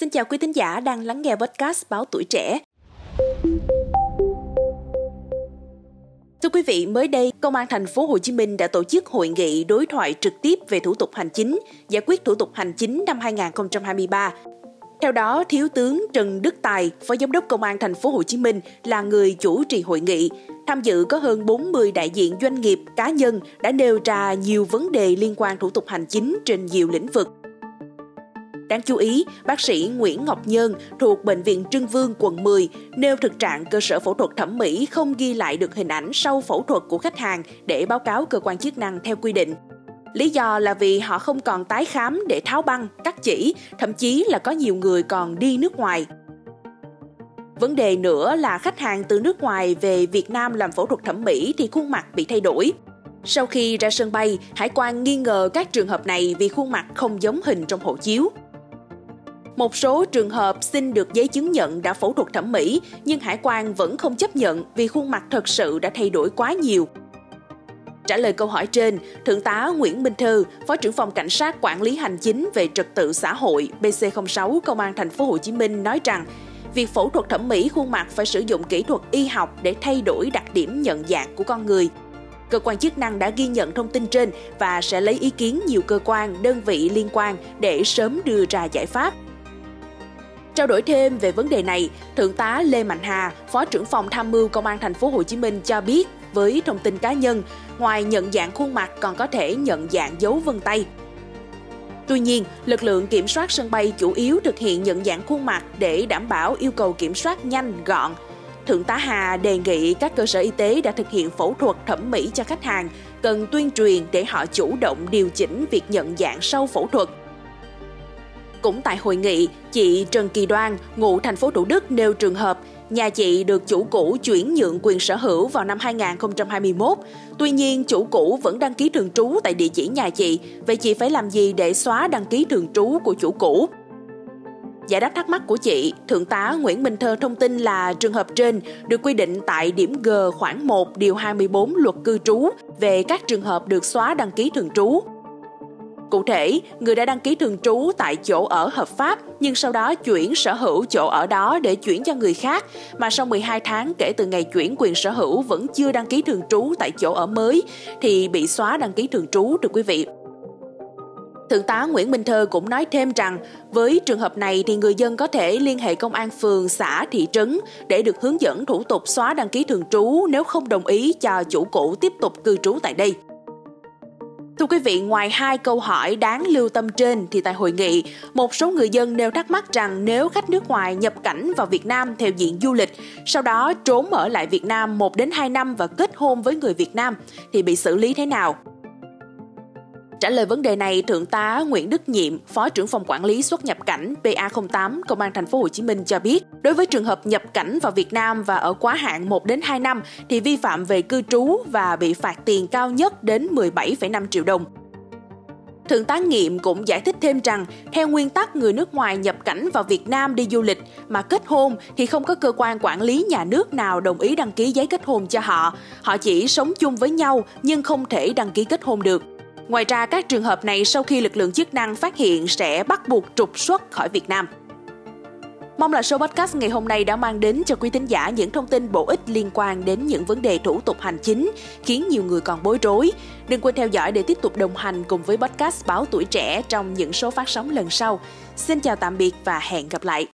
Xin chào quý thính giả đang lắng nghe podcast Báo Tuổi Trẻ. Thưa quý vị, mới đây, Công an thành phố Hồ Chí Minh đã tổ chức hội nghị đối thoại trực tiếp về thủ tục hành chính, giải quyết thủ tục hành chính năm 2023. Theo đó, Thiếu tướng Trần Đức Tài, Phó Giám đốc Công an thành phố Hồ Chí Minh là người chủ trì hội nghị. Tham dự có hơn 40 đại diện doanh nghiệp, cá nhân đã nêu ra nhiều vấn đề liên quan thủ tục hành chính trên nhiều lĩnh vực. Đáng chú ý, bác sĩ Nguyễn Ngọc Nhơn thuộc Bệnh viện Trưng Vương, quận 10 nêu thực trạng cơ sở phẫu thuật thẩm mỹ không ghi lại được hình ảnh sau phẫu thuật của khách hàng để báo cáo cơ quan chức năng theo quy định. Lý do là vì họ không còn tái khám để tháo băng, cắt chỉ, thậm chí là có nhiều người còn đi nước ngoài. Vấn đề nữa là khách hàng từ nước ngoài về Việt Nam làm phẫu thuật thẩm mỹ thì khuôn mặt bị thay đổi. Sau khi ra sân bay, hải quan nghi ngờ các trường hợp này vì khuôn mặt không giống hình trong hộ chiếu. Một số trường hợp xin được giấy chứng nhận đã phẫu thuật thẩm mỹ nhưng hải quan vẫn không chấp nhận vì khuôn mặt thật sự đã thay đổi quá nhiều. Trả lời câu hỏi trên, Thượng tá Nguyễn Minh Thư, Phó trưởng phòng Cảnh sát Quản lý Hành chính về Trật tự xã hội BC06 Công an thành phố Hồ Chí Minh nói rằng, việc phẫu thuật thẩm mỹ khuôn mặt phải sử dụng kỹ thuật y học để thay đổi đặc điểm nhận dạng của con người. Cơ quan chức năng đã ghi nhận thông tin trên và sẽ lấy ý kiến nhiều cơ quan, đơn vị liên quan để sớm đưa ra giải pháp. Trao đổi thêm về vấn đề này, Thượng tá Lê Mạnh Hà, Phó trưởng phòng tham mưu Công an thành phố Hồ Chí Minh cho biết, với thông tin cá nhân, ngoài nhận dạng khuôn mặt còn có thể nhận dạng dấu vân tay. Tuy nhiên, lực lượng kiểm soát sân bay chủ yếu thực hiện nhận dạng khuôn mặt để đảm bảo yêu cầu kiểm soát nhanh, gọn. Thượng tá Hà đề nghị các cơ sở y tế đã thực hiện phẫu thuật thẩm mỹ cho khách hàng, cần tuyên truyền để họ chủ động điều chỉnh việc nhận dạng sau phẫu thuật. Cũng tại hội nghị, chị Trần Kỳ Đoan, ngụ thành phố Thủ Đức nêu trường hợp nhà chị được chủ cũ chuyển nhượng quyền sở hữu vào năm 2021. Tuy nhiên, chủ cũ vẫn đăng ký thường trú tại địa chỉ nhà chị. Vậy chị phải làm gì để xóa đăng ký thường trú của chủ cũ? Giải đáp thắc mắc của chị, Thượng tá Nguyễn Minh Thơ thông tin là trường hợp trên được quy định tại điểm G khoản 1 điều 24 luật cư trú về các trường hợp được xóa đăng ký thường trú. Cụ thể, người đã đăng ký thường trú tại chỗ ở hợp pháp nhưng sau đó chuyển sở hữu chỗ ở đó để chuyển cho người khác mà sau 12 tháng kể từ ngày chuyển quyền sở hữu vẫn chưa đăng ký thường trú tại chỗ ở mới thì bị xóa đăng ký thường trú được quý vị. Thượng tá Nguyễn Minh Thơ cũng nói thêm rằng với trường hợp này thì người dân có thể liên hệ công an phường, xã, thị trấn để được hướng dẫn thủ tục xóa đăng ký thường trú nếu không đồng ý cho chủ cũ tiếp tục cư trú tại đây. Thưa quý vị, ngoài hai câu hỏi đáng lưu tâm trên thì tại hội nghị, một số người dân nêu thắc mắc rằng nếu khách nước ngoài nhập cảnh vào Việt Nam theo diện du lịch, sau đó trốn ở lại Việt Nam 1 đến 2 năm và kết hôn với người Việt Nam thì bị xử lý thế nào? Trả lời vấn đề này, Thượng tá Nguyễn Đức Nhiệm, Phó trưởng phòng quản lý xuất nhập cảnh PA08 Công an thành phố Hồ Chí Minh cho biết, đối với trường hợp nhập cảnh vào Việt Nam và ở quá hạn 1 đến 2 năm thì vi phạm về cư trú và bị phạt tiền cao nhất đến 17,5 triệu đồng. Thượng tá Nghiệm cũng giải thích thêm rằng, theo nguyên tắc người nước ngoài nhập cảnh vào Việt Nam đi du lịch mà kết hôn thì không có cơ quan quản lý nhà nước nào đồng ý đăng ký giấy kết hôn cho họ. Họ chỉ sống chung với nhau nhưng không thể đăng ký kết hôn được. Ngoài ra, các trường hợp này sau khi lực lượng chức năng phát hiện sẽ bắt buộc trục xuất khỏi Việt Nam. Mong là show podcast ngày hôm nay đã mang đến cho quý thính giả những thông tin bổ ích liên quan đến những vấn đề thủ tục hành chính, khiến nhiều người còn bối rối. Đừng quên theo dõi để tiếp tục đồng hành cùng với podcast Báo Tuổi Trẻ trong những số phát sóng lần sau. Xin chào tạm biệt và hẹn gặp lại!